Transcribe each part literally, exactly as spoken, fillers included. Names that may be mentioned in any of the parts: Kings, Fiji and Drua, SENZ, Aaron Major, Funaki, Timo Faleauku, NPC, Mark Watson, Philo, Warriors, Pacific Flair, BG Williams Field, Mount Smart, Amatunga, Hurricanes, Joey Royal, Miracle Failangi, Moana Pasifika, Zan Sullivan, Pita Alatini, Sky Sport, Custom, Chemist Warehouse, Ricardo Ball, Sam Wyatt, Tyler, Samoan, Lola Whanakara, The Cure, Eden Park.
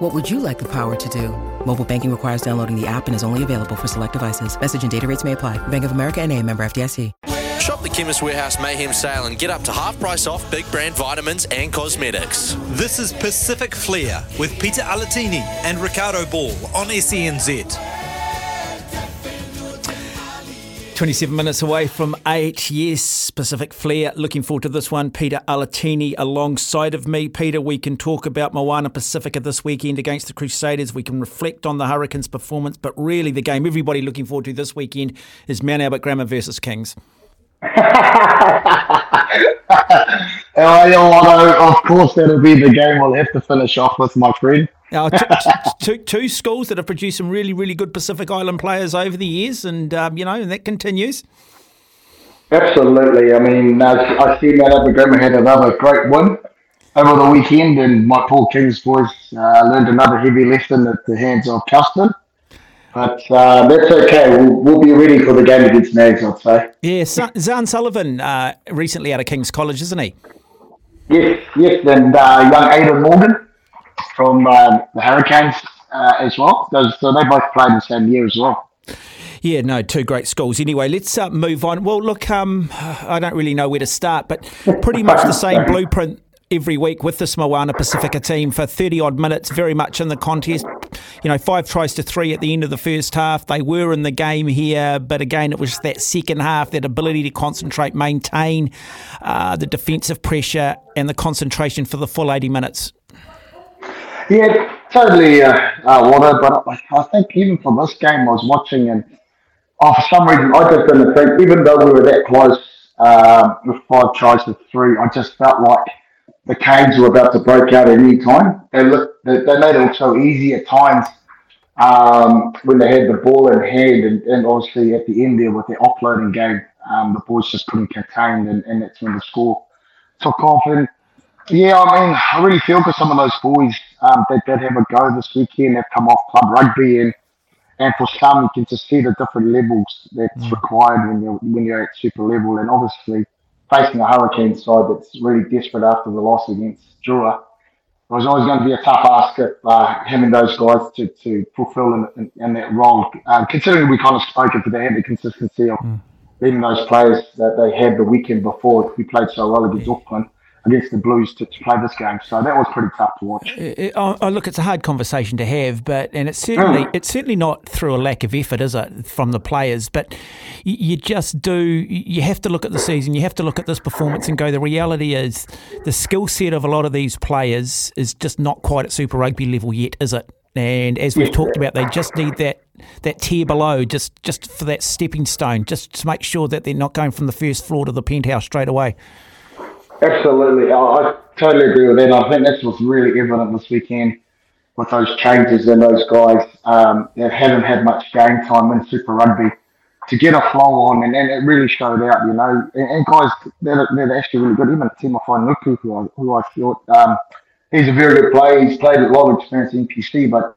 What would you like the power to do? Mobile banking requires downloading the app and is only available for select devices. Message and data rates may apply. Bank of America N A, member F D I C. Shop the Chemist Warehouse Mayhem Sale and get up to half price off big brand vitamins and cosmetics. This is Pacific Flair with Pita Alatini and Ricardo Ball on S E N Z. twenty-seven minutes away from eight, yes, Pacific Flair. Looking forward to this one. Peter Alatini alongside of me. Peter, we can talk about Moana Pasifika this weekend against the Crusaders. We can reflect on the Hurricanes' performance, but really the game everybody looking forward to this weekend is Mount Albert Grammar versus Kings. Of course, that'll be the game we'll have to finish off with, my friend. Now, two, two, two schools that have produced some really, really good Pacific Island players over the years, and um, you know, and that continues. Absolutely. I mean, uh, I see Mount Albert Grammar had another great win over the weekend, and my poor Kings boys uh, learned another heavy lesson at the hands of Custom. But uh, that's okay. We'll, we'll be ready for the game against Nags, I'd say. Yeah, Su- Zan Sullivan, uh, recently out of King's College, isn't he? Yes, yes, and uh, young Aidan Morgan from uh, the Hurricanes uh, as well. So, so they both played the same year as well. Yeah, no, two great schools. Anyway, let's uh, move on. Well, look, um, I don't really know where to start, but pretty much the same blueprint every week with this Moana Pasifika team for thirty-odd minutes, very much in the contest. You know, five tries to three at the end of the first half. They were in the game here, but again, it was that second half, that ability to concentrate, maintain uh, the defensive pressure and the concentration for the full eighty minutes. Yeah, totally, uh, uh, Water, but I, I think even for this game, I was watching, and oh, for some reason, I just didn't think, even though we were that close uh, with five tries to three, I just felt like the Canes were about to break out at any time. They looked, they, they made it so easy at times um, when they had the ball in hand, and, and obviously at the end there with their offloading game, um, the boys just couldn't contain, and, and that's when the score took off. And yeah, I mean, I really feel for some of those boys um, that did have a go this weekend. They've come off club rugby, and, and for some, you can just see the different levels that's mm. required when you're when you're at super level. And obviously, facing a Hurricane side that's really desperate after the loss against Dura, it was always going to be a tough ask if, uh, having those guys to, to fulfil in, in, in that role. Uh, considering we kind of spoke about they had the consistency of mm. leading those players that they had the weekend before. We played so well against Auckland, against the Blues, to, to play this game. So that was pretty tough to watch. Oh, oh, look, it's a hard conversation to have, but and it's certainly mm. it's certainly not through a lack of effort, is it, from the players? But you, you just do, you have to look at the season, you have to look at this performance and go, the reality is the skill set of a lot of these players is just not quite at Super Rugby level yet, is it? And as we've talked about, they just need that that tier below, just, just for that stepping stone, just to make sure that they're not going from the first floor to the penthouse straight away. Absolutely. I, I totally agree with that. And I think that's what's really evident this weekend with those changes and those guys um, that haven't had much game time in Super Rugby to get a flow on. And, and it really showed out, you know. And, and guys, they're, they're actually really good. Even Timo Faleauku, who I, who I thought, um, he's a very good player. He's played a lot of experience in N P C, but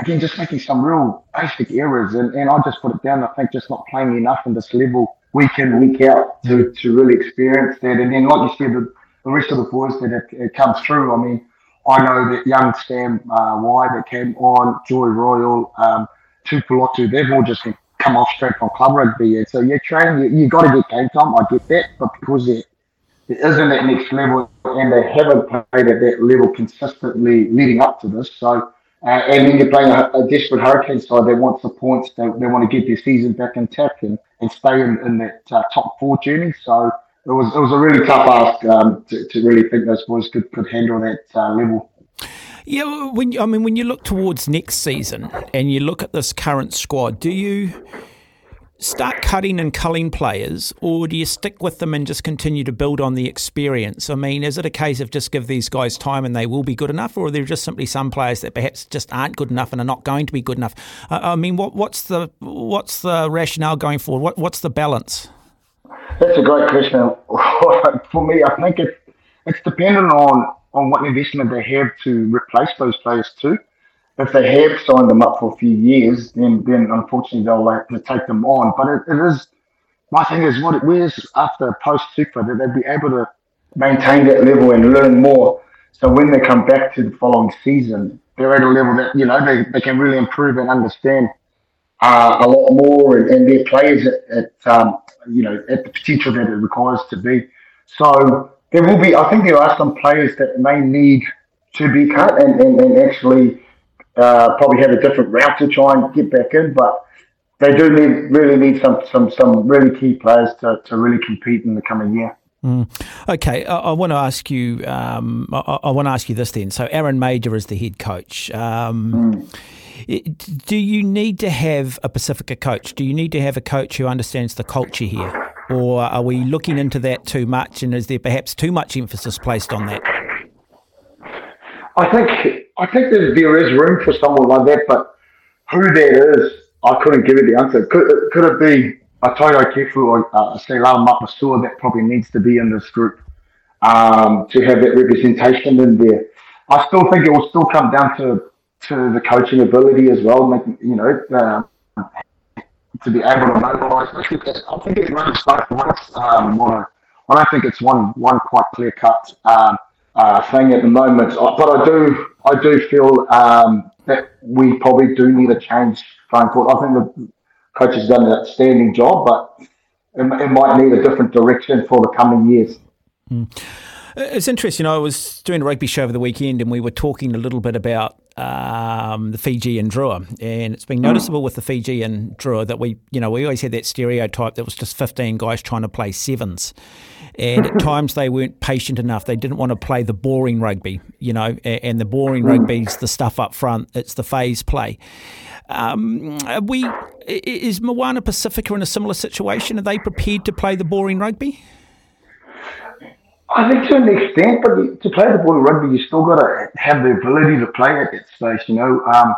again, just making some real basic errors. And, and I just put it down, I think, just not playing enough in this level week in, week out to, to really experience that. And then, like you said, the, the rest of the boys that have, have come through, I mean, I know that young Sam uh, Wyatt that came on, Joey Royal, um, Tupalotu, they've all just come off straight from club rugby. And so you're training, you, you've got to get game time, I get that, but because there, there isn't that next level and they haven't played at that level consistently leading up to this, so uh, and then you're playing a, a desperate Hurricane side, they want the points, they, they want to get their season back intact and and stay in, in that uh, top four journey. So it was it was a really tough ask um, to, to really think those boys could, could handle that uh, level. Yeah, when I mean, when you look towards next season and you look at this current squad, do you start cutting and culling players, or do you stick with them and just continue to build on the experience? I mean, is it a case of just give these guys time and they will be good enough, or are there just simply some players that perhaps just aren't good enough and are not going to be good enough? I mean, what what's the what's the rationale going forward? What what's the balance? That's a great question. For me, I think it, it's dependent on, on what investment they have to replace those players too. If they have signed them up for a few years, then then unfortunately they'll have to take them on. But it, it is, my thing is, what it where's after post-super that they'd be able to maintain that level and learn more. So when they come back to the following season, they're at a level that, you know, they, they can really improve and understand uh, a lot more, and, and their players at, at um, you know, at the potential that it requires to be. So there will be, I think there are some players that may need to be cut and, and, and actually uh, probably have a different route to try and get back in, but they do need, really need some, some, some really key players to, to really compete in the coming year. Mm. Okay, I, I want to ask you. Um, I, I want to ask you this then. So, Aaron Major is the head coach. Um, mm. it, do you need to have a Pasifika coach? Do you need to have a coach who understands the culture here, or are we looking into that too much? And is there perhaps too much emphasis placed on that? I think I think there there is room for someone like that, but who that is, I couldn't give you the answer. Could could it be a Toyo Kefu or a Seila Matmasua that probably needs to be in this group um, to have that representation in there? I still think it will still come down to to the coaching ability as well, making, you know, uh, to be able to mobilise. I think it runs both ways. Um, I don't think it's one one quite clear cut uh, uh, thing at the moment. But I do I do feel um, that we probably do need a change going forward. I think the coach has done an outstanding job, but it, it might need a different direction for the coming years. Mm. It's interesting. I was doing a rugby show over the weekend and we were talking a little bit about um, the Fiji and Drua, and it's been noticeable mm. with the Fiji and Drua that we, you know, we always had that stereotype that was just fifteen guys trying to play sevens, and at times they weren't patient enough. They didn't want to play the boring rugby, you know, and the boring mm. rugby's the stuff up front. It's the phase play. Um, are we is Moana Pasifika in a similar situation? Are they prepared to play the boring rugby? I think to an extent, but to play the boy rugby, you still got to have the ability to play at that stage, you know. Um,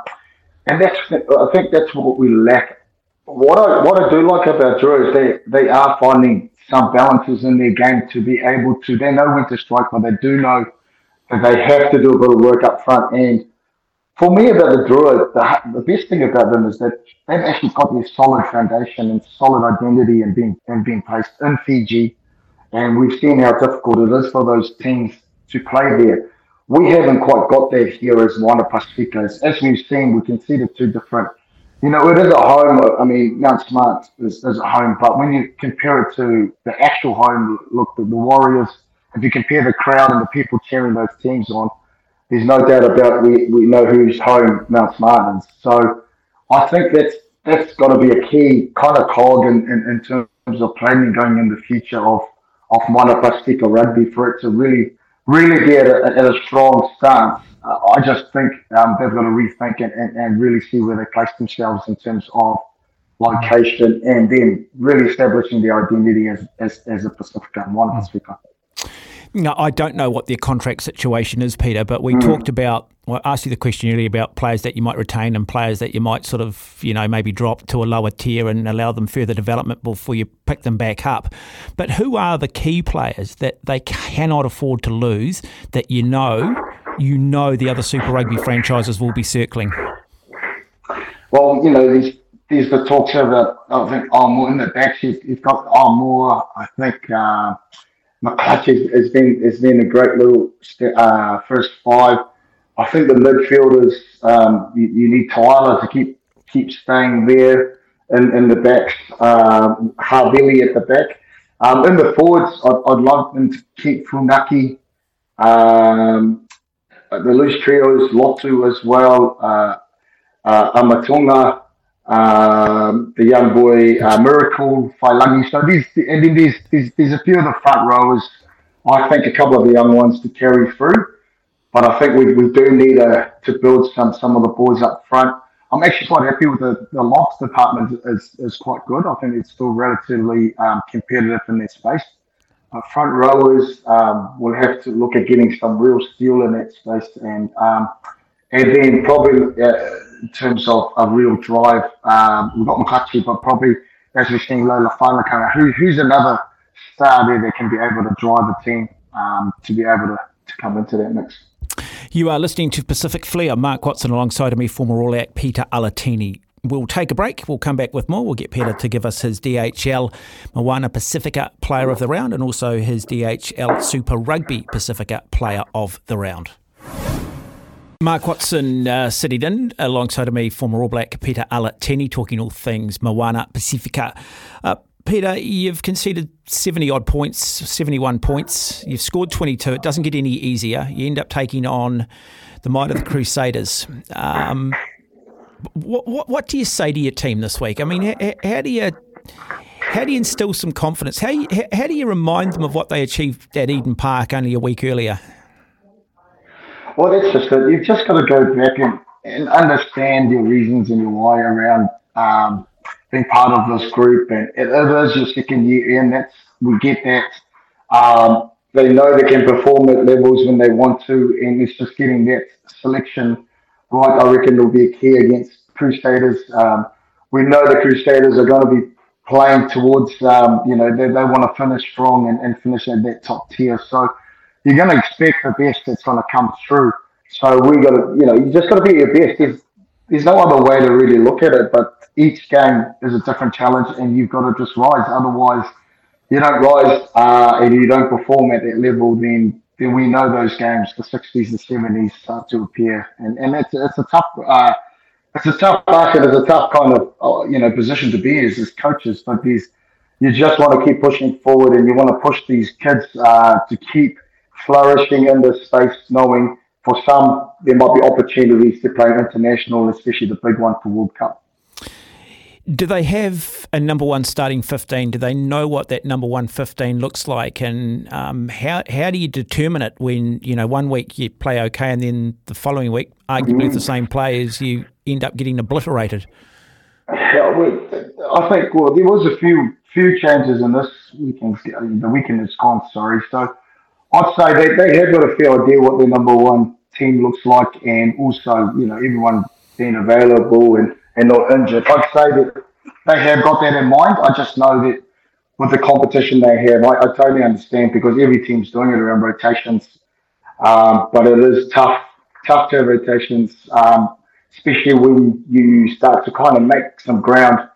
and that's, I think that's what we lack. What I what I do like about Drew is they, they are finding some balances in their game to be able to. They know when to strike, but they do know that they have to do a bit of work up front. And for me, about the Drew, the, the best thing about them is that they've actually got their solid foundation and solid identity and being and being placed in Fiji. And we've seen how difficult it is for those teams to play there. We haven't quite got there here as Moana Pasifika. As we've seen, we can see the two different. You know, it is a home. I mean, Mount Smart is, is a home, but when you compare it to the actual home, look, the, the Warriors, if you compare the crowd and the people cheering those teams on, there's no doubt about we, we know who's home Mount Smart is. So I think that's that's got to be a key kind of cog in, in, in terms of planning going in the future of of Moana Pasifika rugby for it to really, really be at a, at a strong stance. Uh, I just think um, they've got to rethink and, and, and really see where they place themselves in terms of location and then really establishing their identity as as, as a Pasifika and Moana Pasifika. No, I don't know what their contract situation is, Peter, but we mm. talked about, well, I asked you the question earlier about players that you might retain and players that you might sort of, you know, maybe drop to a lower tier and allow them further development before you pick them back up. But who are the key players that they cannot afford to lose that you know, you know the other Super Rugby franchises will be circling? Well, you know, there's, there's the talks about, I think, Armour in the backs. You've, you've got Armour, I think... Uh, McClatch has been has been a great little uh, first five. I think the midfielders um, you, you need Tyler to keep keep staying there in, in the backs. Um, Harvili at the back. Um, in the forwards, I'd, I'd love them to keep Funaki. Um, the loose trios, Lotu as well. Uh, uh, Amatunga, Um, the young boy, uh, Miracle, Failangi. So these, and then there's, there's, there's a few of the front rowers. I think a couple of the young ones to carry through, but I think we, we do need a, to build some, some of the boys up front. I'm actually quite happy with the, the locks department is, is quite good. I think it's still relatively, um, competitive in their space. Uh, front rowers, um, will have to look at getting some real steel in that space and, um, and then probably, uh, in terms of a real drive, um, we've got Makachi, but probably, as we're seeing, Lola Whanakara, who, who's another Saturday they can be able to drive a team um, to be able to, to come into that mix. You are listening to Pacific Flair. Mark Watson alongside of me, former All Act Peter Alatini. We'll take a break. We'll come back with more. We'll get Peter to give us his D H L Moana Pasifika Player of the Round and also his D H L Super Rugby Pasifika Player of the Round. Mark Watson uh, sitting in alongside of me, former All Black Peter Alatini, talking all things Moana Pasifika. Uh, Peter, you've conceded seventy odd points, seventy-one points. You've scored twenty-two. It doesn't get any easier. You end up taking on the might of the Crusaders. Um, what, what what do you say to your team this week? I mean, how, how do you how do you instill some confidence? How you, how do you remind them of what they achieved at Eden Park only a week earlier? Well, that's just it. You've just got to go back and, and understand your reasons and your why around um, being part of this group. And it, it is your second year in. That's, we get that. Um, they know they can perform at levels when they want to, and it's just getting that selection right. I reckon it'll be a key against Crusaders. Um, we know the Crusaders are going to be playing towards, um, you know, they, they want to finish strong and, and finish at that top tier. So you're going to expect the best that's going to come through. So we got to, you know, you just got to be your best. There's, there's no other way to really look at it, but each game is a different challenge and you've got to just rise. Otherwise, you don't rise uh, and you don't perform at that level, then then we know those games, the sixties and seventies start to appear. And and it's, it's a tough, uh, it's a tough market. It's a tough kind of, you know, position to be as, as coaches, but these, you just want to keep pushing forward and you want to push these kids uh, to keep flourishing in this space, knowing for some there might be opportunities to play international, especially the big one for World Cup. Do they have a number one starting fifteen? Do they know what that number one fifteen looks like? And um, how how do you determine it when, you know, one week you play okay and then the following week, arguably mm-hmm. the same players, you end up getting obliterated? Yeah, we, I think, well, there was a few few changes in this weekend. The weekend is gone, sorry. So I'd say they, they have got a fair idea what their number one team looks like, and also, you know, everyone being available and, and not injured. I'd say that they have got that in mind. I just know that with the competition they have, I, I totally understand, because every team's doing it around rotations. Um, but it is tough, tough to have rotations, um, especially when you start to kind of make some ground.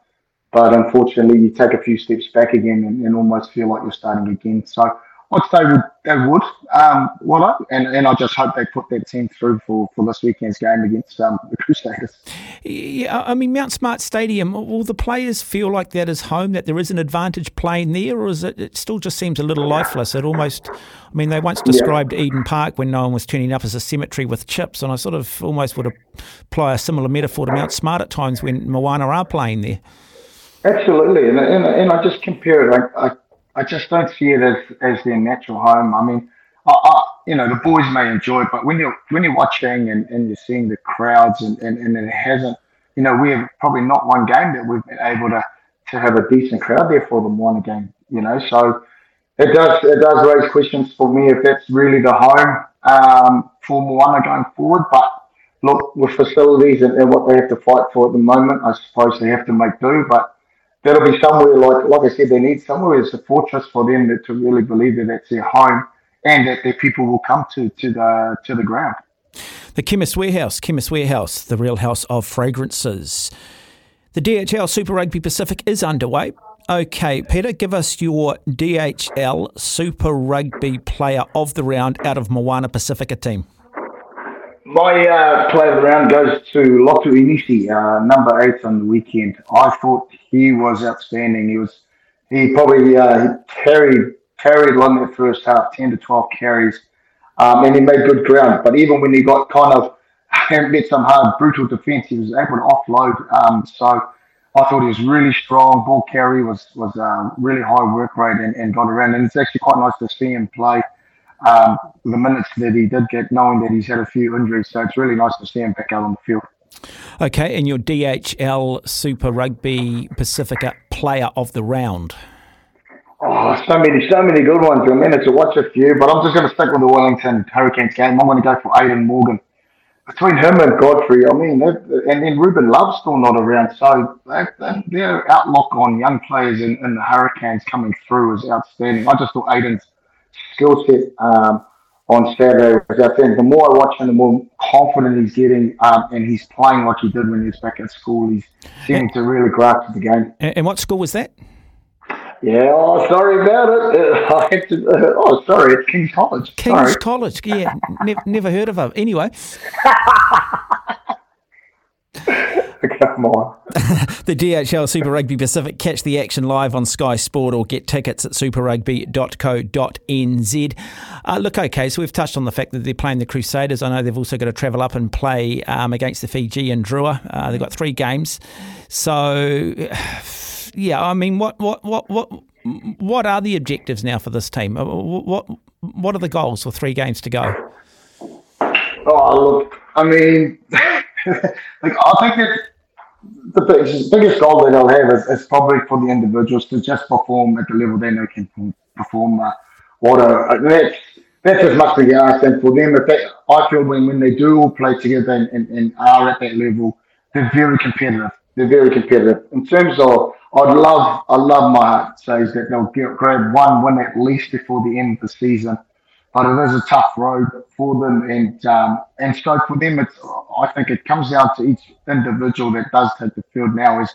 But unfortunately, you take a few steps back again and, and almost feel like you're starting again. So I'd say they would, um, well, I, and, and I just hope they put that team through for, for this weekend's game against um, the Crusaders. Yeah, I mean, Mount Smart Stadium, will the players feel like that is home, that there is an advantage playing there, or is it, it still just seems a little lifeless? It almost, I mean, they once described yeah. Eden Park when no one was turning up as a cemetery with chips, and I sort of almost would apply a similar metaphor to Mount Smart at times when Moana are playing there. Absolutely, and, and, and I just compare it, I, I I just don't see it as, as their natural home. I mean, I, I, you know, the boys may enjoy it, but when you're when you're watching and, and you're seeing the crowds and, and, and it hasn't, you know, we have probably not one game that we've been able to, to have a decent crowd there for them one game, you know. So it does it does raise questions for me if that's really the home um, for Moana going forward. But look, with facilities and, and what they have to fight for at the moment, I suppose they have to make do, but that'll be somewhere, like like I said, they need somewhere as a fortress for them to, to really believe that that's their home and that their people will come to, to the to the ground. The Chemist Warehouse, Chemist Warehouse, the real house of fragrances. The D H L Super Rugby Pacific is underway. Okay, Peter, give us your D H L Super Rugby Player of the Round out of Moana Pasifika team. My uh, play of the round goes to Lotu Inisi, uh, number eight on the weekend. I thought he was outstanding. He was, he probably uh, he carried carried on that first half, ten to twelve carries, um, and he made good ground. But even when he got kind of met some hard, brutal defence, he was able to offload. Um, so I thought he was really strong. Ball carry was was um, really high work rate and, and got around. And it's actually quite nice to see him play. Um, the minutes that he did get, knowing that he's had a few injuries, so it's really nice to see him back out on the field. Okay, and your D H L Super Rugby Pasifika Player of the Round? Oh, so many, so many good ones. I managed to watch a few, but I'm just going to stick with the Wellington Hurricanes game. I'm going to go for Aidan Morgan. between him and Godfrey, I mean, and then Ruben Love's still not around, so their outlook on young players in, in the Hurricanes coming through is outstanding. I just thought Aidan's skill set um, on Saturday was outstanding. The more I watch him, the more confident he's getting, um, and he's playing like he did when he was back at school. He's seeming to really grasp the game. And what school was that? Yeah, oh, sorry about it. I had to, uh, oh, sorry, it's King's College. King's sorry. College, yeah. ne- never heard of them. Anyway. Come on. The D H L Super Rugby Pacific. Catch the action live on Sky Sport or get tickets at super rugby dot co dot n z. Uh, look, okay, so we've touched on the fact that they're playing the Crusaders. I know they've also got to travel up and play um, against the Fiji and Drua. Uh, they've got three games. So... Yeah, I mean, what, what, what, what, what are the objectives now for this team? What, what are the goals with three games to go? Oh, look, I mean, like I think that the biggest, biggest goal that they'll have is, is probably for the individuals to just perform at the level they know can perform. Uh, what a, that's that's as much as you ask them for them. If they, I feel when when they do all play together and, and, and are at that level, they're very competitive. They're very competitive in terms of. I'd love, I love my heart says that they'll get, grab one win at least before the end of the season, but it is a tough road for them, and um, and so for them, it's, I think it comes down to each individual that does take the field now is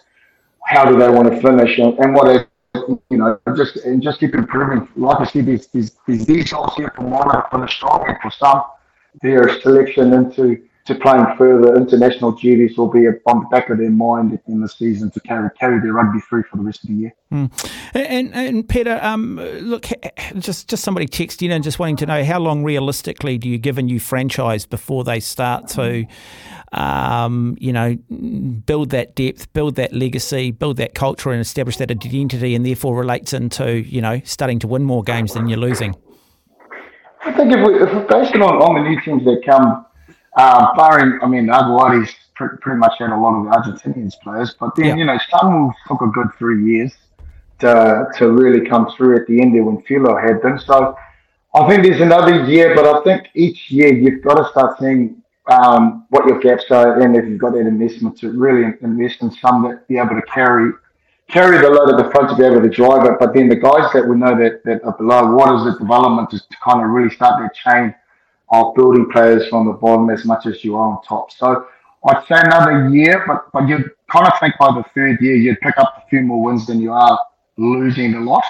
how do they want to finish and, and what they, you know, just and just keep improving. Like I said, there's there's there's these goals here for Moana to finish strong, and for some, their selection into. To playing further international duties will be on the back of their mind in the season to carry carry their rugby through for the rest of the year. Mm. And and Peter, um, look, just just somebody texted in and just wanting to know how long realistically do you give a new franchise before they start to, um, you know, build that depth, build that legacy, build that culture, and establish that identity, and therefore relates into you know starting to win more games than you're losing. I think if we if we're based on on the new teams that come. Um, barring, I mean, Aguari's pr- pretty much had a lot of the Argentinians players, but then, yeah. you know, some took a good three years to to really come through at the end there when Philo had them. So I think there's another year, but I think each year you've got to start seeing um, what your gaps are, and if you've got that investment to really invest in some that be able to carry carry the load at the front to be able to drive it. But then the guys that we know that, that are below, what is the development is to kind of really start that chain of building players from the bottom as much as you are on top. So I'd say another year, but, but you'd kind of think by the third year, you'd pick up a few more wins than you are losing a lot.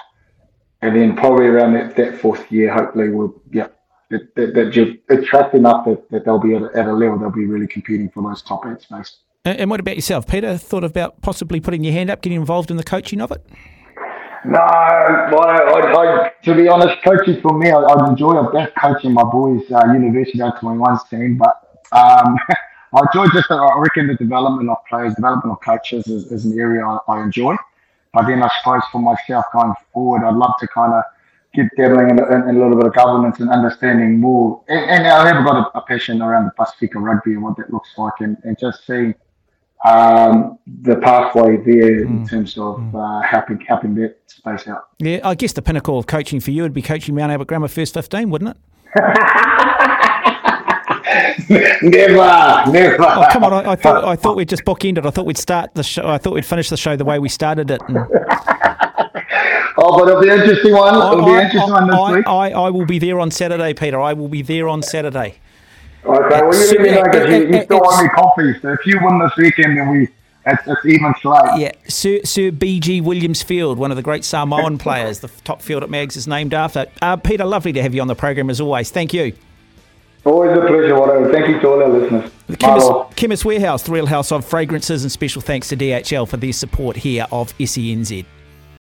And then probably around that, that fourth year, hopefully, we'll yeah, that, that, that you've attract enough that, that they'll be at a, at a level they'll be really competing for those top eight space. And what about yourself, Peter? Thought about possibly putting your hand up, getting involved in the coaching of it? No, I, I, I, to be honest, coaching for me, I, I enjoy I've been coaching my boys' uh, University twenty-one team, but um, I enjoy just, I reckon the development of players, development of coaches is, is an area I, I enjoy. But then I suppose for myself going forward, I'd love to kind of keep dabbling in, in, in a little bit of governance and understanding more. And, and I have got a, a passion around the Pasifika rugby and what that looks like, and, and just seeing Um, the pathway there in mm. terms of uh, helping helping that space out. Yeah, I guess the pinnacle of coaching for you would be coaching Mount Albert Grammar first fifteen, wouldn't it? never, never. Oh, come on, I, I thought I thought we'd just bookend it. I thought we'd start the show. I thought we'd finish the show the way we started it. And... oh, but it'll be an interesting one. It'll I, be an interesting I, one this I, week. I, I will be there on Saturday, Peter. I will be there on Saturday. Okay, well, you really know because you, you still owe me coffee, so if you win this weekend, then we it's, it's even slight. Yeah, Sir Sir B G Williams Field, one of the great Samoan players, the top field at Mags is named after. Uh, Peter, lovely to have you on the program as always. Thank you. Always a pleasure, Watto. Thank you to all our listeners. The Chemist, Chemist Warehouse, the real house of fragrances, and special thanks to D H L for their support here of S E N Z.